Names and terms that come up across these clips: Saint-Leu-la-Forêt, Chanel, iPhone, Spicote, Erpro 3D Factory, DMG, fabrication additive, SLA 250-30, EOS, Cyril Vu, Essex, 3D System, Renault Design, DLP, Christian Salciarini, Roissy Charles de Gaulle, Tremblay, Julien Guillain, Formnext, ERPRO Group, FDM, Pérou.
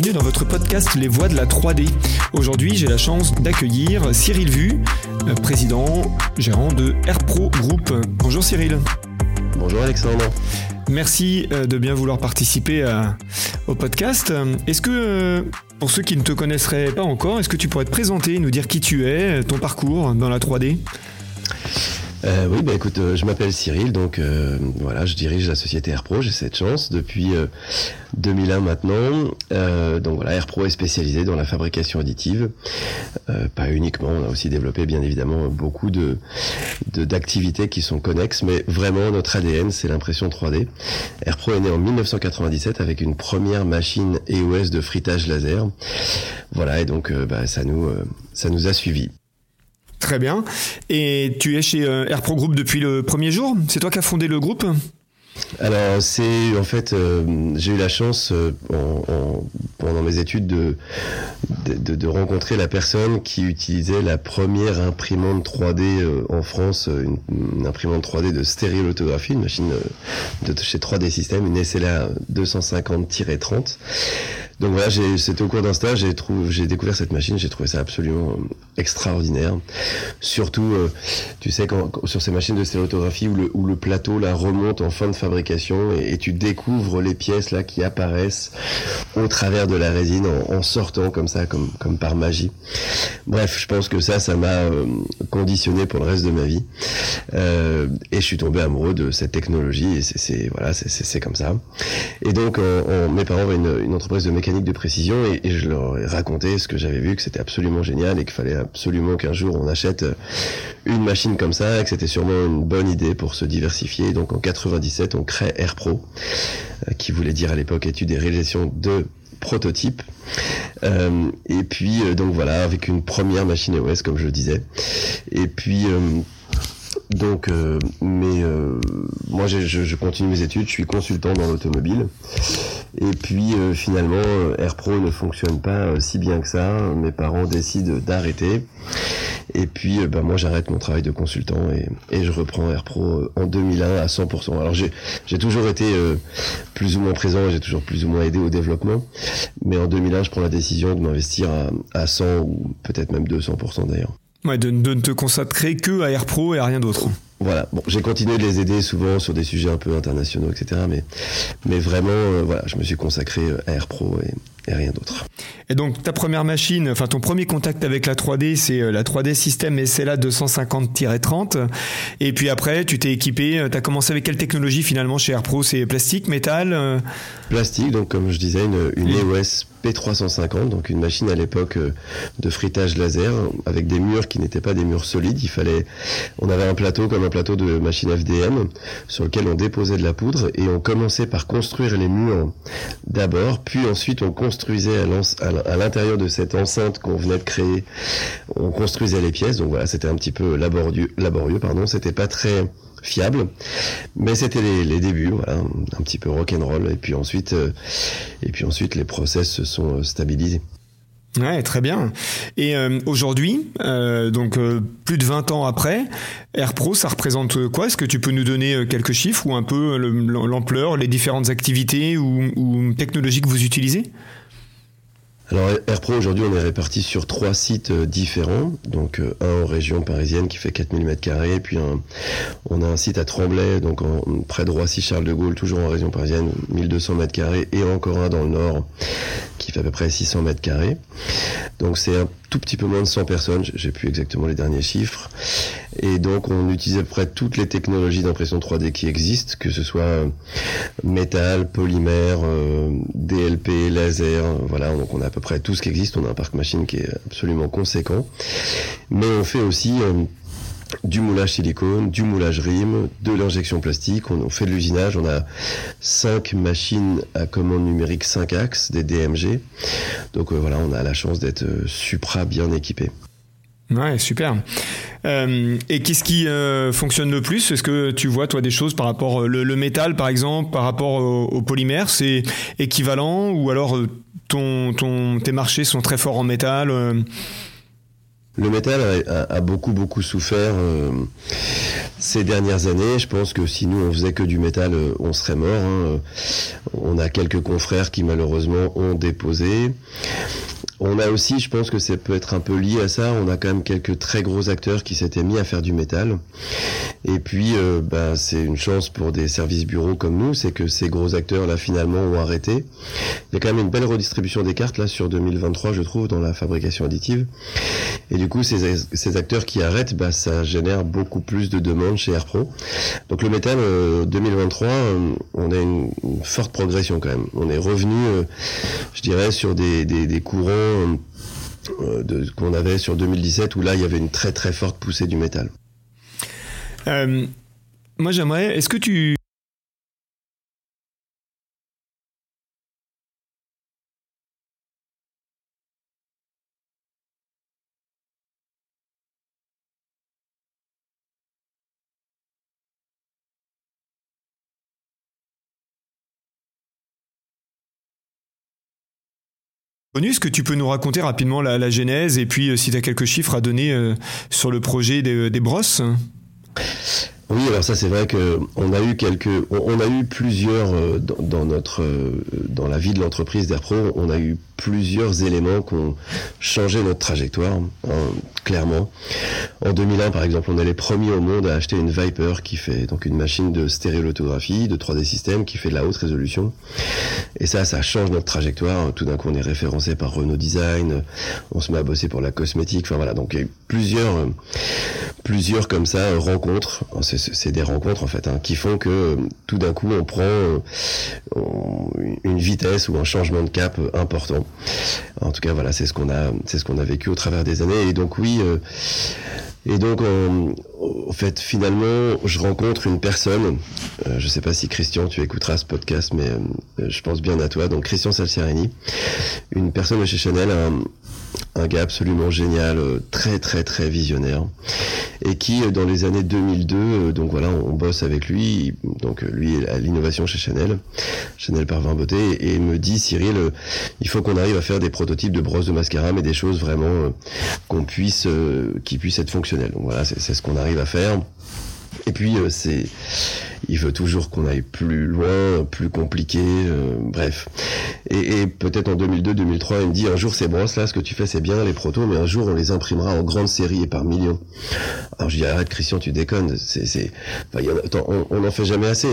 bienvenue dans votre podcast Les Voix de la 3D. Aujourd'hui, j'ai la chance d'accueillir Cyril Vu, président gérant de ERPRO Group. Bonjour Cyril. Bonjour Alexandre. Merci de bien vouloir participer au podcast. Est-ce que, pour ceux qui ne te connaisseraient pas encore, est-ce que tu pourrais te présenter, nous dire qui tu es, ton parcours dans la 3D ? Oui, écoute, je m'appelle Cyril, donc, je dirige la société ERPRO, j'ai cette chance depuis 2001 maintenant. ERPRO est spécialisé dans la fabrication additive, pas uniquement, on a aussi développé bien évidemment beaucoup d'activités qui sont connexes, mais vraiment notre ADN c'est l'impression 3D. ERPRO est né en 1997 avec une première machine EOS de frittage laser, ça nous a suivis. Très bien. Et tu es chez ERPRO Group depuis le premier jour ? C'est toi qui as fondé le groupe ? Alors, j'ai eu la chance pendant mes études de rencontrer la personne qui utilisait la première imprimante 3D en France, une imprimante 3D de stéréolithographie, une machine de chez 3D System, une SLA 250-30. Donc voilà, c'était au cours d'un stage, j'ai découvert cette machine, j'ai trouvé ça absolument extraordinaire. Surtout, tu sais, sur ces machines de stéréolithographie où le plateau là remonte en fin de fabrication et tu découvres les pièces là qui apparaissent au travers de la résine en sortant comme ça, comme par magie. Bref, je pense que ça m'a conditionné pour le reste de ma vie. Et je suis tombé amoureux de cette technologie et c'est comme ça. Et donc, mes parents avaient une entreprise de mécanique de précision et je leur ai raconté ce que j'avais vu, que c'était absolument génial et qu'il fallait absolument qu'un jour on achète une machine comme ça et que c'était sûrement une bonne idée pour se diversifier. Donc en 97, on crée ERPRO, qui voulait dire à l'époque étude et réalisation de prototypes. Avec une première machine EOS comme je le disais. Et puis... moi je continue mes études, je suis consultant dans l'automobile et puis finalement ERPRO ne fonctionne pas si bien que ça, mes parents décident d'arrêter et puis moi j'arrête mon travail de consultant et je reprends ERPRO en 2001 à 100%. Alors j'ai toujours été plus ou moins présent, j'ai toujours plus ou moins aidé au développement, mais en 2001 je prends la décision de m'investir à 100 ou peut-être même 200% d'ailleurs. Ouais, de ne te consacrer que à ERPRO et à rien d'autre. Voilà, bon, j'ai continué de les aider souvent sur des sujets un peu internationaux, etc. Mais vraiment, je me suis consacré à ERPRO et rien d'autre. Et donc, ton premier contact avec la 3D, c'est la 3D System SLA 250-30. Et puis après, tu t'es équipé, tu as commencé avec quelle technologie finalement chez ERPRO ? C'est plastique, métal Plastique, donc comme je disais, une EOS P350, donc une machine à l'époque de frittage laser, avec des murs qui n'étaient pas des murs solides. On avait un plateau comme un plateau de machine FDM sur lequel on déposait de la poudre et on commençait par construire les murs d'abord, puis ensuite on construisait à l'intérieur de cette enceinte qu'on venait de créer, on construisait les pièces, donc voilà, c'était un petit peu laborieux, c'était pas très fiable, mais c'était les débuts, un petit peu rock'n'roll, et puis ensuite les process se sont stabilisés. Ouais, très bien. Et aujourd'hui, plus de 20 ans après, ERPRO, ça représente quoi ? Est-ce que tu peux nous donner quelques chiffres ou un peu l'ampleur, les différentes activités ou technologies que vous utilisez ? Alors ERPRO aujourd'hui on est répartis sur 3 sites différents, donc un en région parisienne qui fait 4000 m2, puis on a un site à Tremblay, donc près de Roissy Charles de Gaulle, toujours en région parisienne, 1200 m2, et encore un dans le nord qui fait à peu près 600 m2. Donc c'est un tout petit peu moins de 100 personnes, j'ai plus exactement les derniers chiffres, et donc on utilise à peu près toutes les technologies d'impression 3D qui existent, que ce soit métal, polymère, DLP, laser, donc on a à peu près tout ce qui existe, on a un parc machine qui est absolument conséquent, mais on fait aussi du moulage silicone, du moulage rime, de l'injection plastique, on fait de l'usinage, on a 5 machines à commande numérique 5 axes, des DMG, donc on a la chance d'être supra bien équipé. Ouais, super. Et qu'est-ce qui fonctionne le plus ? Est-ce que tu vois, toi, des choses par rapport le métal, par exemple, par rapport au polymère, c'est équivalent ou alors tes marchés sont très forts en métal Le métal a beaucoup souffert Ces dernières années, je pense que si nous on faisait que du métal, on serait mort, hein. On a quelques confrères qui malheureusement ont déposé. On a aussi, je pense que ça peut être un peu lié à ça, on a quand même quelques très gros acteurs qui s'étaient mis à faire du métal. Et puis, c'est une chance pour des services bureaux comme nous, c'est que ces gros acteurs là finalement ont arrêté. Il y a quand même une belle redistribution des cartes là sur 2023, je trouve, dans la fabrication additive. Et du coup, ces acteurs qui arrêtent, ça génère beaucoup plus de demandes chez Erpro. Donc le métal 2023, on a une forte progression quand même. On est revenu, je dirais, sur des courants qu'on avait sur 2017 où là il y avait une très très forte poussée du métal. Moi j'aimerais, est-ce que tu bonus, que tu peux nous raconter rapidement la genèse et puis si tu as quelques chiffres à donner sur le projet des brosses. Oui, alors ça c'est vrai que on a eu plusieurs dans la vie de l'entreprise d'Erpro, on a eu plusieurs éléments qui ont changé notre trajectoire, hein, clairement. En 2001 par exemple, on est les premiers au monde à acheter une Viper qui fait donc une machine de stéréolithographie, de 3D System qui fait de la haute résolution. Et ça change notre trajectoire. Tout d'un coup on est référencé par Renault Design, on se met à bosser pour la cosmétique, enfin voilà, donc il y a eu plusieurs comme ça rencontres. C'est des rencontres en fait, hein, qui font que tout d'un coup on prend une vitesse ou un changement de cap important. En tout cas voilà, c'est ce qu'on a vécu au travers des années. Et donc oui, en fait finalement je rencontre une personne, je sais pas si Christian tu écouteras ce podcast, mais je pense bien à toi, donc Christian Salciarini, une personne de chez Chanel, un gars absolument génial, très très très visionnaire, et qui dans les années 2002, donc voilà, on bosse avec lui, donc lui à l'innovation chez Chanel Parfum Beauté, et il me dit, Cyril, il faut qu'on arrive à faire des prototypes de brosses de mascara, mais des choses vraiment qui puissent être fonctionnelles. Donc voilà, c'est ce qu'on arrive à faire. Et puis il veut toujours qu'on aille plus loin, plus compliqué, bref. Et peut-être en 2002-2003, il me dit, un jour ces brosses-là, ce que tu fais c'est bien, les protos, mais un jour on les imprimera en grande série et par millions. Alors je dis, arrête Christian, tu déconnes, on n'en fait jamais assez,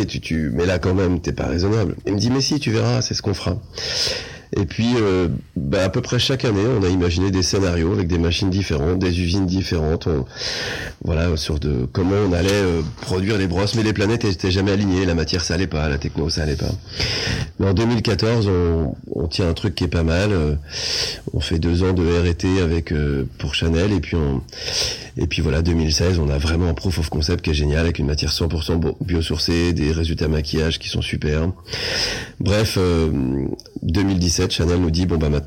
mais là quand même, t'es pas raisonnable. Il me dit, mais si, tu verras, c'est ce qu'on fera. Et puis, à peu près chaque année, on a imaginé des scénarios avec des machines différentes, des usines différentes. Comment on allait produire les brosses, mais les planètes n'étaient jamais alignées. La matière, ça allait pas. La techno, ça allait pas. Mais en 2014, on tient un truc qui est pas mal. On fait 2 ans de R&T avec pour Chanel, et puis 2016, on a vraiment un proof of concept qui est génial avec une matière 100% biosourcée, des résultats maquillage qui sont super. Bref, 2017. Chanel nous dit, maintenant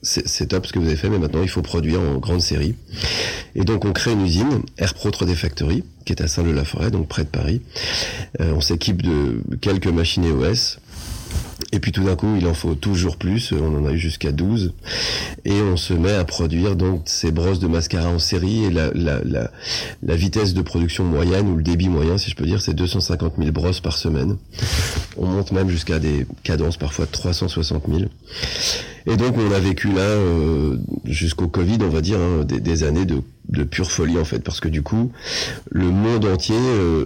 c'est top ce que vous avez fait, mais maintenant il faut produire en grande série. Et donc on crée une usine, Erpro 3D Factory, qui est à Saint-Leu-la-Forêt, donc près de Paris. On s'équipe de quelques machines EOS. Et puis tout d'un coup, il en faut toujours plus, on en a eu jusqu'à 12, et on se met à produire donc ces brosses de mascara en série, et la vitesse de production moyenne, ou le débit moyen, si je peux dire, c'est 250 000 brosses par semaine. On monte même jusqu'à des cadences parfois de 360 000. Et donc on a vécu là, jusqu'au Covid, on va dire, hein, des années de pure folie en fait, parce que du coup le monde entier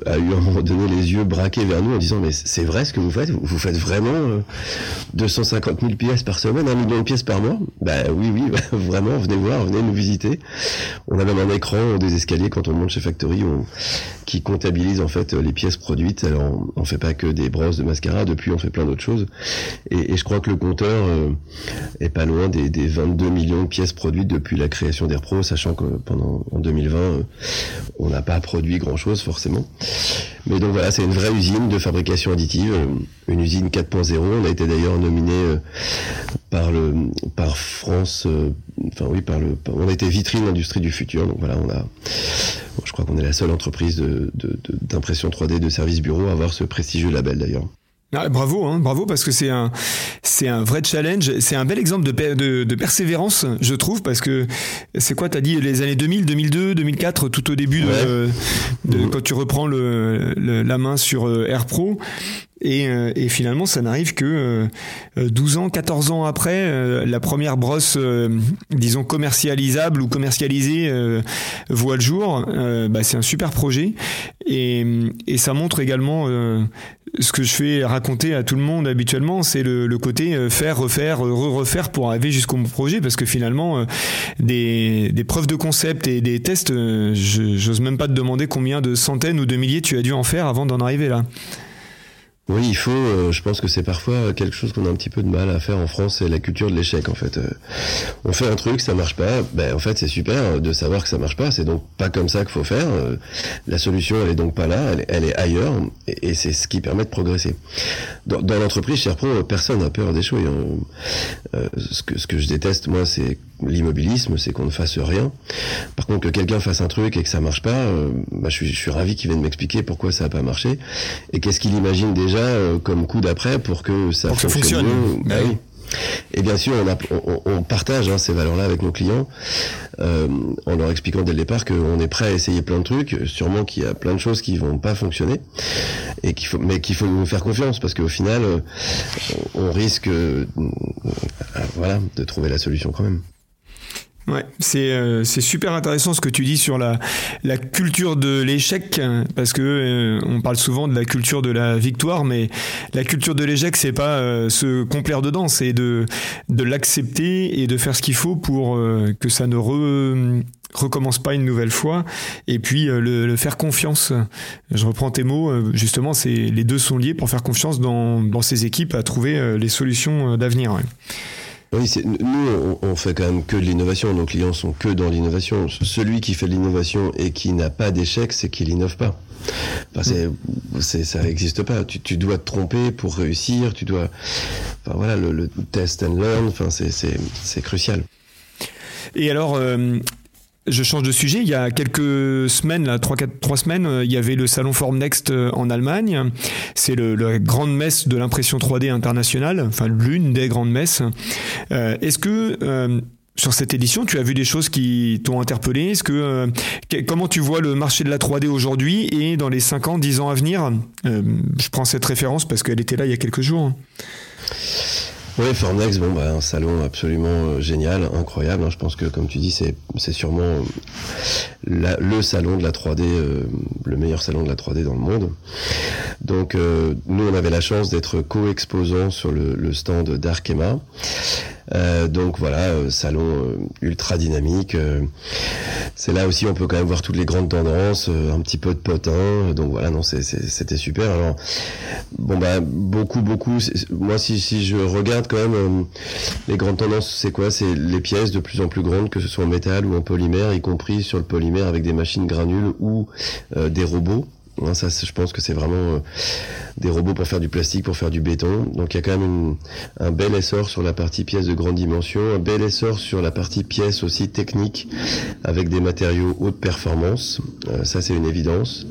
a eu à un moment donné les yeux braqués vers nous en disant, mais c'est vrai ce que vous faites, vous faites vraiment 250 000 pièces par semaine, 1 million de pièces par mois. Oui, vraiment, venez voir, venez nous visiter. On a même un écran des escaliers quand on monte chez Factory qui comptabilise en fait les pièces produites. Alors on fait pas que des brosses de mascara, depuis on fait plein d'autres choses, et je crois que le compteur est pas loin des 22 millions de pièces produites depuis la création d'Erpro, sachant que en 2020, on n'a pas produit grand-chose forcément. Mais donc voilà, c'est une vraie usine de fabrication additive, une usine 4.0. On a été d'ailleurs nominé on a été vitrine industrie du futur. Donc voilà, je crois qu'on est la seule entreprise d'impression 3D de service bureau à avoir ce prestigieux label d'ailleurs. Ah, bravo, hein, bravo, parce que c'est un vrai challenge. C'est un bel exemple de persévérance, je trouve, parce que c'est quoi, t'as dit les années 2000, 2002, 2004, tout au début, ouais. Quand tu reprends la main sur ERPRO. Et finalement, ça n'arrive que 12 ans, 14 ans après, la première brosse, disons, commercialisable ou commercialisée voit le jour. C'est un super projet. Et ça montre également ce que je fais raconter à tout le monde habituellement, c'est le côté faire, refaire, refaire pour arriver jusqu'au projet. Parce que finalement, des preuves de concept et des tests, j'ose même pas te demander combien de centaines ou de milliers tu as dû en faire avant d'en arriver là. Oui, il faut. Je pense que c'est parfois quelque chose qu'on a un petit peu de mal à faire en France, c'est la culture de l'échec. En fait, on fait un truc, ça marche pas. En fait, c'est super de savoir que ça marche pas. C'est donc pas comme ça qu'il faut faire. La solution, elle est donc pas là. Elle est ailleurs, et c'est ce qui permet de progresser. Dans l'entreprise, chez ERPRO, personne n'a peur d'échouer. Ce que je déteste, moi, c'est l'immobilisme, c'est qu'on ne fasse rien. Par contre, que quelqu'un fasse un truc et que ça marche pas, je suis ravi qu'il vienne m'expliquer pourquoi ça a pas marché et qu'est-ce qu'il imagine déjà comme coup d'après pour que ça fonctionne. Oui. Et bien sûr, on partage ces valeurs-là avec nos clients en leur expliquant dès le départ qu'on est prêt à essayer plein de trucs, sûrement qu'il y a plein de choses qui vont pas fonctionner, et qu'il faut nous faire confiance, parce qu'au final, on risque de trouver la solution quand même. Ouais, c'est super intéressant ce que tu dis sur la culture de l'échec, parce que on parle souvent de la culture de la victoire, mais la culture de l'échec, c'est pas se complaire dedans, c'est de l'accepter et de faire ce qu'il faut pour que ça ne recommence pas une nouvelle fois, et puis le faire confiance. Je reprends tes mots, justement, les deux sont liés, pour faire confiance dans ces équipes à trouver les solutions d'avenir. Ouais. Oui, nous, on fait quand même que de l'innovation. Nos clients sont que dans l'innovation. Celui qui fait de l'innovation et qui n'a pas d'échec, c'est qu'il innove pas. Ça n'existe pas. Tu dois te tromper pour réussir. Tu dois, le test and learn. C'est crucial. Et alors. Je change de sujet. Il y a quelques semaines, là, 3 semaines, il y avait le salon Formnext en Allemagne. C'est la grande messe de l'impression 3D internationale, enfin l'une des grandes messes. Est-ce que sur cette édition, tu as vu des choses qui t'ont interpellé ? Est-ce que comment tu vois le marché de la 3D aujourd'hui et dans les 5 ans, 10 ans à venir ? Je prends cette référence parce qu'elle était là il y a quelques jours. Oui, Formnext, un salon absolument génial, incroyable. Je pense que, comme tu dis, c'est sûrement le salon de la 3D, le meilleur salon de la 3D dans le monde. Donc, nous, on avait la chance d'être co-exposants sur le stand d'Arkema. Salon ultra dynamique. C'est là aussi, on peut quand même voir toutes les grandes tendances, un petit peu de potin. Donc voilà, non, c'était super. Alors, beaucoup. Moi, si je regarde quand même les grandes tendances, c'est quoi ? C'est les pièces de plus en plus grandes, que ce soit en métal ou en polymère, y compris sur le polymère avec des machines granules ou des robots. Ça, je pense que c'est vraiment des robots pour faire du plastique, pour faire du béton. Donc il y a quand même un bel essor sur la partie pièces de grande dimension, un bel essor sur la partie pièces aussi technique avec des matériaux haute performance. Ça, c'est une évidence.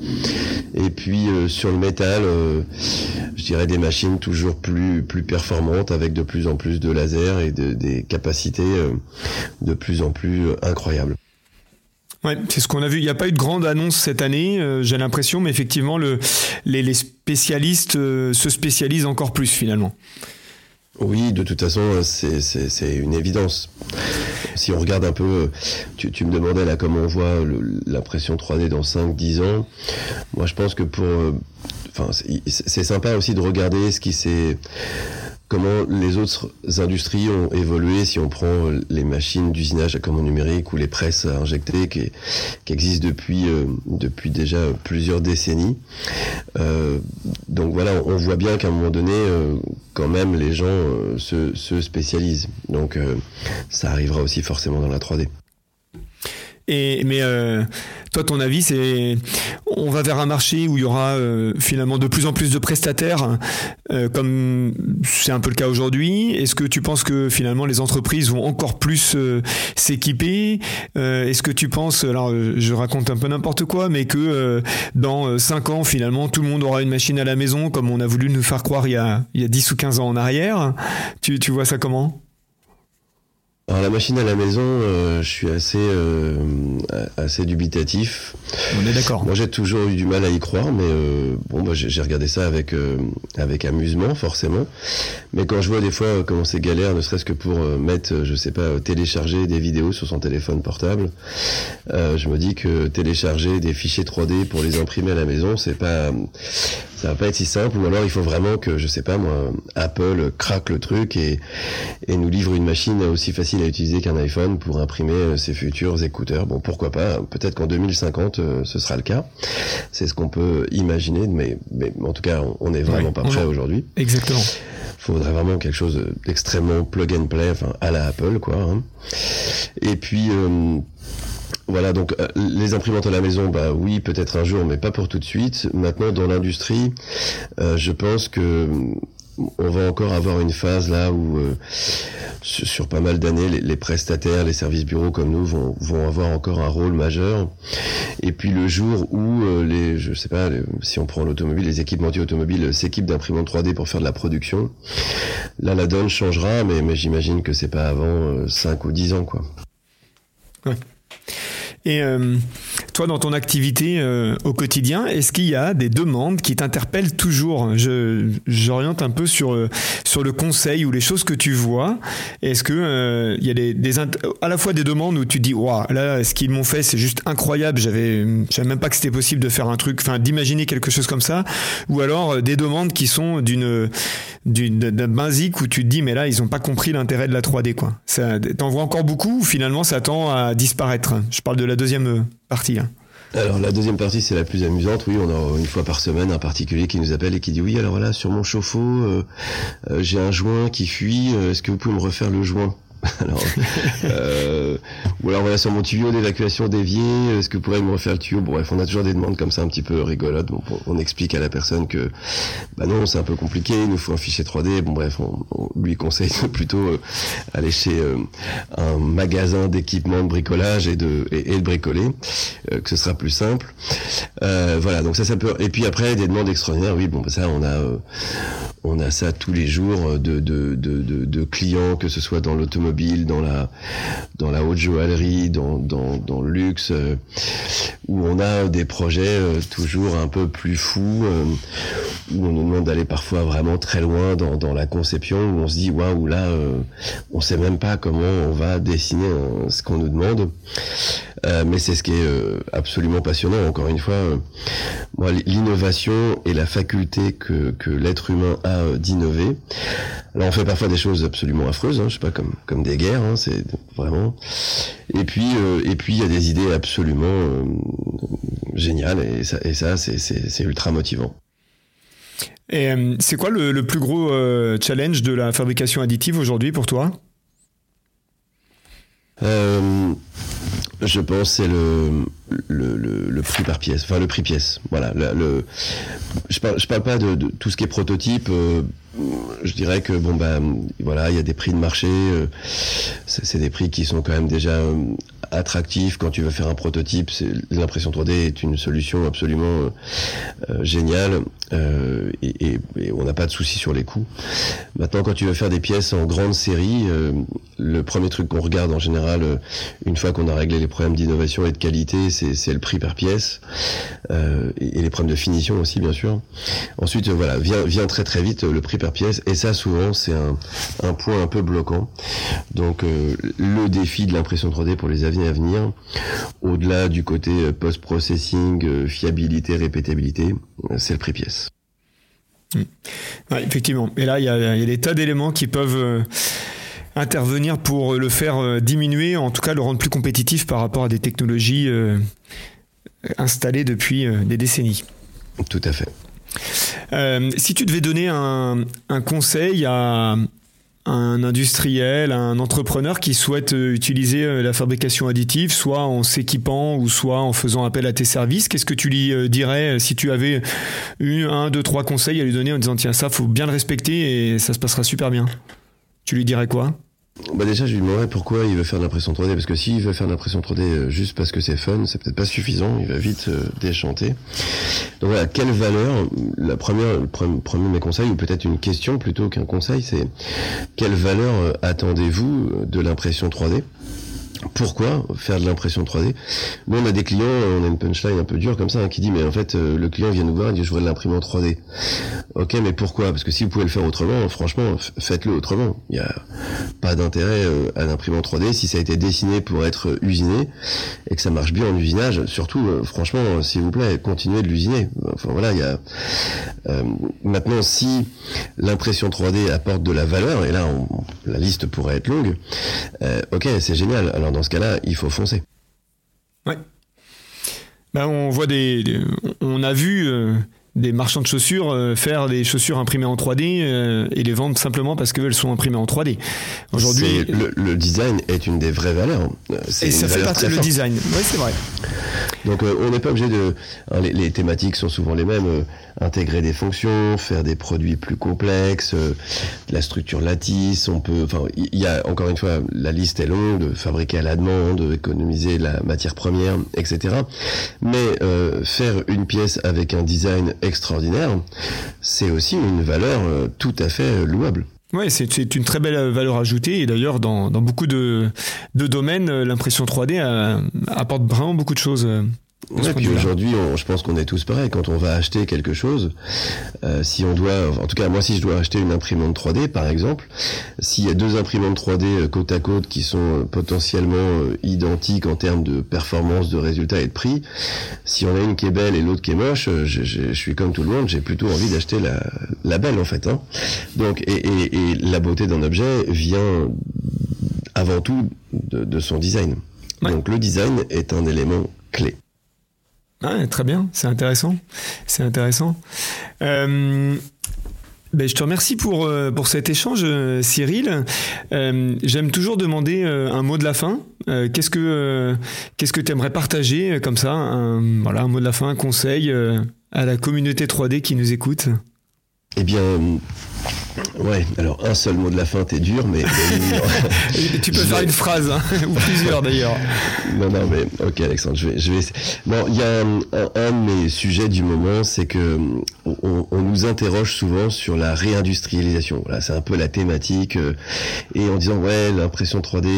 Et puis sur le métal, je dirais des machines toujours plus performantes avec de plus en plus de lasers et des capacités de plus en plus incroyables. Ouais, c'est ce qu'on a vu. Il n'y a pas eu de grande annonce cette année, j'ai l'impression, mais effectivement, les spécialistes se spécialisent encore plus finalement. Oui, de toute façon, c'est une évidence. Si on regarde un peu, tu me demandais là comment on voit l'impression 3D dans 5-10 ans. Moi, je pense que c'est sympa aussi de regarder comment les autres industries ont évolué, si on prend les machines d'usinage à commande numérique ou les presses à injecter qui existent depuis déjà plusieurs décennies. Donc voilà, on voit bien qu'à un moment donné, quand même, les gens se spécialisent. Donc ça arrivera aussi forcément dans la 3D. Mais toi, ton avis, c'est on va vers un marché où il y aura finalement de plus en plus de prestataires, comme c'est un peu le cas aujourd'hui. Est-ce que tu penses que finalement les entreprises vont encore plus s'équiper? Est-ce que tu penses, alors je raconte un peu n'importe quoi, mais que dans 5 ans, finalement, tout le monde aura une machine à la maison, comme on a voulu nous faire croire il y a 10 ou 15 ans en arrière? Tu vois ça comment ? Alors la machine à la maison, je suis assez dubitatif. On est d'accord. Moi j'ai toujours eu du mal à y croire, mais j'ai regardé ça avec amusement forcément. Mais quand je vois des fois comment c'est galère, ne serait-ce que pour télécharger des vidéos sur son téléphone portable, je me dis que télécharger des fichiers 3D pour les imprimer à la maison, ça va pas être si simple. Ou alors il faut vraiment que Apple craque le truc et nous livre une machine aussi facile à utiliser qu'un iPhone pour imprimer ses futurs écouteurs. Bon, pourquoi pas, peut-être qu'en 2050 ce sera le cas, c'est ce qu'on peut imaginer, mais en tout cas on n'est vraiment pas prêt aujourd'hui. Exactement. Faudrait vraiment quelque chose d'extrêmement plug and play, enfin à la Apple quoi, hein. Et puis voilà, donc les imprimantes à la maison, bah oui, peut-être un jour, mais pas pour tout de suite. Maintenant dans l'industrie, je pense que on va encore avoir une phase là où sur pas mal d'années les prestataires, les services bureaux comme nous vont avoir encore un rôle majeur. Et puis le jour où si on prend l'automobile, les équipementiers automobiles s'équipent d'imprimantes 3D pour faire de la production, là la donne changera, mais j'imagine que c'est pas avant 5 ou 10 ans quoi. Ouais. Et toi, dans ton activité au quotidien, est-ce qu'il y a des demandes qui t'interpellent toujours ? J'oriente un peu sur le conseil ou les choses que tu vois. Est-ce que il y a à la fois des demandes où tu te dis waouh, là ce qu'ils m'ont fait c'est juste incroyable, je savais même pas que c'était possible de faire un truc, enfin d'imaginer quelque chose comme ça, ou alors des demandes qui sont d'un basique où tu te dis mais là ils ont pas compris l'intérêt de la 3D quoi. Ça, t'en vois encore beaucoup ou finalement ça tend à disparaître ? Je parle de la deuxième partie. Alors la deuxième partie c'est la plus amusante, oui, on a une fois par semaine un particulier qui nous appelle et qui dit oui alors là sur mon chauffe-eau j'ai un joint qui fuit, est-ce que vous pouvez me refaire le joint ? Alors, ou alors voilà, sur mon tuyau d'évacuation d'évier, est-ce que vous pourriez me refaire le tuyau ? Bon, bref, on a toujours des demandes comme ça un petit peu rigolotes. Bon, on explique à la personne que bah non, c'est un peu compliqué, il nous faut un fichier 3D. Bon bref, on lui conseille plutôt aller chez un magasin d'équipement de bricolage et de bricoler, que ce sera plus simple. Voilà, donc ça peut. Et puis après des demandes extraordinaires. Oui, bon, bah, ça on a ça tous les jours de clients, que ce soit dans l'automobile, dans la haute joaillerie, dans le luxe, où on a des projets toujours un peu plus fous, où on nous demande d'aller parfois vraiment très loin dans la conception, où on se dit waouh, là on sait même pas comment on va dessiner ce qu'on nous demande, mais c'est ce qui est absolument passionnant. Encore une fois, moi, l'innovation et la faculté que l'être humain a d'innover. Alors on fait parfois des choses absolument affreuses, hein, je sais pas, comme des guerres, hein, c'est vraiment. Et puis il y a des idées absolument géniales, et ça c'est ultra motivant. Et c'est quoi le plus gros challenge de la fabrication additive aujourd'hui pour toi ? Je pense c'est le prix par pièce, enfin le prix pièce. Voilà. Je parle pas de tout ce qui est prototype. Je dirais que bon bah voilà, il y a des prix de marché. C'est des prix qui sont quand même déjà attractifs quand tu veux faire un prototype. L'impression 3D est une solution absolument géniale, et on n'a pas de souci sur les coûts. Maintenant, quand tu veux faire des pièces en grande série, le premier truc qu'on regarde en général, une fois qu'on a réglé les problèmes d'innovation et de qualité, c'est le prix par pièce, et les problèmes de finition aussi bien sûr. Ensuite voilà, vient très très vite le prix par pièce, et ça souvent c'est un point un peu bloquant. Donc le défi de l'impression 3D pour les années à venir, au-delà du côté post-processing, fiabilité, répétabilité, c'est le prix pièce. Ouais, effectivement, et là il y a des tas d'éléments qui peuvent intervenir pour le faire diminuer, en tout cas le rendre plus compétitif par rapport à des technologies installées depuis des décennies. Tout à fait. Si tu devais donner un conseil à un industriel, un entrepreneur qui souhaite utiliser la fabrication additive, soit en s'équipant ou soit en faisant appel à tes services. Qu'est-ce que tu lui dirais si tu avais eu 1, 2, 3 conseils à lui donner en disant tiens, ça, faut bien le respecter et ça se passera super bien? Tu lui dirais quoi? Bah déjà, je lui demanderais pourquoi il veut faire de l'impression 3D, parce que s'il veut faire de l'impression 3D juste parce que c'est fun, c'est peut-être pas suffisant, il va vite déchanter. Donc voilà, quelle valeur, le premier de mes conseils, ou peut-être une question plutôt qu'un conseil, c'est quelle valeur attendez-vous de l'impression 3D ? Pourquoi faire de l'impression 3D ? Nous, on a des clients, on a une punchline un peu dure comme ça, hein, qui dit, mais en fait, le client vient nous voir, il dit, je voudrais de l'imprimer en 3D. Ok, mais pourquoi ? Parce que si vous pouvez le faire autrement, franchement, faites-le autrement. Il n'y a pas d'intérêt à l'imprimer en 3D. Si ça a été dessiné pour être usiné, et que ça marche bien en usinage, surtout, franchement, s'il vous plaît, continuez de l'usiner. Enfin, voilà, il y a... maintenant, si l'impression 3D apporte de la valeur, et là, la liste pourrait être longue, ok, c'est génial. Alors, dans ce cas-là, il faut foncer. Ouais. Ben, on voit on a vu des marchands de chaussures faire des chaussures imprimées en 3D et les vendre simplement parce qu'elles sont imprimées en 3D. Aujourd'hui, le design est une des vraies valeurs. Et ça fait partie du design. Oui, c'est vrai. Donc, on n'est pas obligé de... Hein, les thématiques sont souvent les mêmes. Intégrer des fonctions, faire des produits plus complexes, de la structure lattice, on peut... Enfin, il y a, encore une fois, la liste est longue, fabriquer à la demande, économiser la matière première, etc. Mais faire une pièce avec un design extraordinaire, c'est aussi une valeur tout à fait louable. Oui, c'est une très belle valeur ajoutée. Et d'ailleurs, dans beaucoup de domaines, l'impression 3D apporte vraiment beaucoup de choses. Ouais, puis aujourd'hui, je pense qu'on est tous pareils. Quand on va acheter quelque chose, si on doit, en tout cas moi, si je dois acheter une imprimante 3D, par exemple, s'il y a 2 imprimantes 3D côte à côte qui sont potentiellement identiques en termes de performance, de résultats et de prix, si on a une qui est belle et l'autre qui est moche, je suis comme tout le monde, j'ai plutôt envie d'acheter la belle en fait. Hein. Donc, et la beauté d'un objet vient avant tout de son design. Ouais. Donc le design est un élément clé. Ah, très bien, c'est intéressant. Je te remercie pour cet échange, Cyril. J'aime toujours demander un mot de la fin. Qu'est-ce que tu aimerais partager comme ça, un mot de la fin, un conseil à la communauté 3D qui nous écoute? Eh bien, ouais, alors un seul mot de la fin, t'es dur, mais... tu peux faire une phrase, hein, ou plusieurs d'ailleurs. Non, mais ok Alexandre, je vais... Bon, il y a un de mes sujets du moment, c'est que on nous interroge souvent sur la réindustrialisation. Voilà, c'est un peu la thématique, et en disant, ouais, l'impression 3D,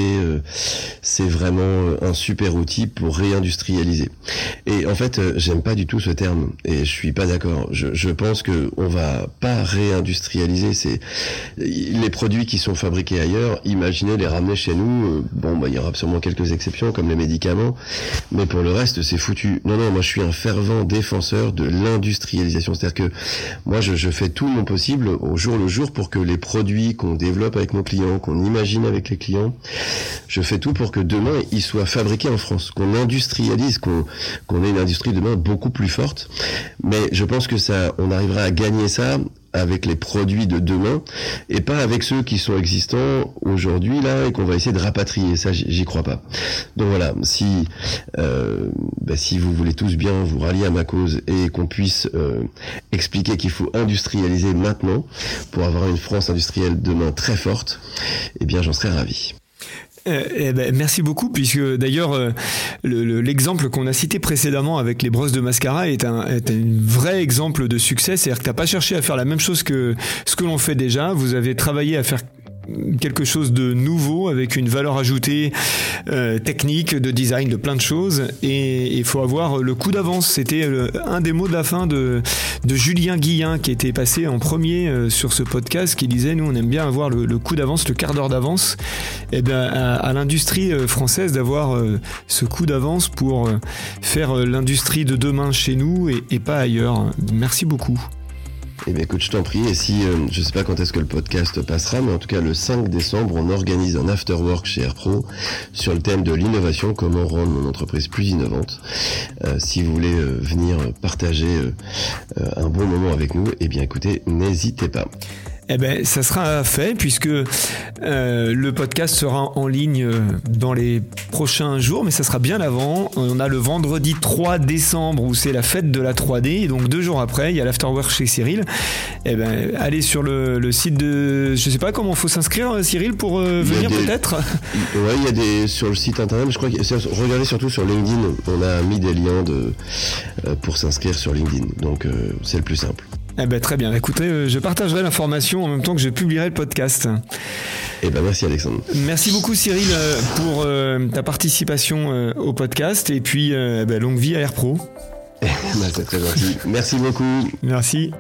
c'est vraiment un super outil pour réindustrialiser. Et en fait, j'aime pas du tout ce terme, et je suis pas d'accord. Je pense qu'on va pas réindustrialiser, c'est les produits qui sont fabriqués ailleurs, imaginez les ramener chez nous, il y aura sûrement quelques exceptions comme les médicaments, mais pour le reste c'est foutu. Non, moi je suis un fervent défenseur de l'industrialisation, c'est-à-dire que moi je fais tout mon possible au jour le jour pour que les produits qu'on développe avec nos clients, qu'on imagine avec les clients, je fais tout pour que demain ils soient fabriqués en France, qu'on industrialise, qu'on ait une industrie demain beaucoup plus forte, mais je pense que ça, on arrivera à gagner ça avec les produits de demain et pas avec ceux qui sont existants aujourd'hui là et qu'on va essayer de rapatrier. Ça, j'y crois pas. Donc voilà, si vous voulez tous bien vous rallier à ma cause et qu'on puisse expliquer qu'il faut industrialiser maintenant pour avoir une France industrielle demain très forte, eh bien j'en serais ravi. Merci beaucoup, puisque d'ailleurs l'exemple qu'on a cité précédemment avec les brosses de mascara est un vrai exemple de succès. C'est-à-dire que t'as pas cherché à faire la même chose que ce que l'on fait déjà, vous avez travaillé à faire quelque chose de nouveau avec une valeur ajoutée technique, de design, de plein de choses, et il faut avoir le coup d'avance. C'était un des mots de la fin de Julien Guillain qui était passé en premier sur ce podcast, qui disait nous on aime bien avoir le coup d'avance, le quart d'heure d'avance, et bien à l'industrie française d'avoir ce coup d'avance pour faire l'industrie de demain chez nous et pas ailleurs. Merci beaucoup. Eh bien écoute, je t'en prie, et si, je sais pas quand est-ce que le podcast passera, mais en tout cas le 5 décembre, on organise un afterwork chez ERPRO sur le thème de l'innovation, comment rendre mon entreprise plus innovante. Si vous voulez venir partager un bon moment avec nous, eh bien écoutez, n'hésitez pas. Eh bien, ça sera fait puisque le podcast sera en ligne dans les prochains jours, mais ça sera bien avant. On a le vendredi 3 décembre où c'est la fête de la 3D, et donc 2 jours après, il y a l'afterwork chez Cyril. Eh bien, allez sur le site de... Je sais pas comment faut s'inscrire, Cyril, pour venir peut-être. Ouais, il y a des... Sur le site internet, je crois que... Regardez surtout sur LinkedIn, on a mis des liens pour s'inscrire sur LinkedIn, donc c'est le plus simple. Eh ben, très bien, écoutez, je partagerai l'information en même temps que je publierai le podcast. Eh ben, merci Alexandre. Merci beaucoup Cyril pour ta participation au podcast, et puis longue vie à ERPRO. Eh ben, c'est très gentil. Merci beaucoup. Merci.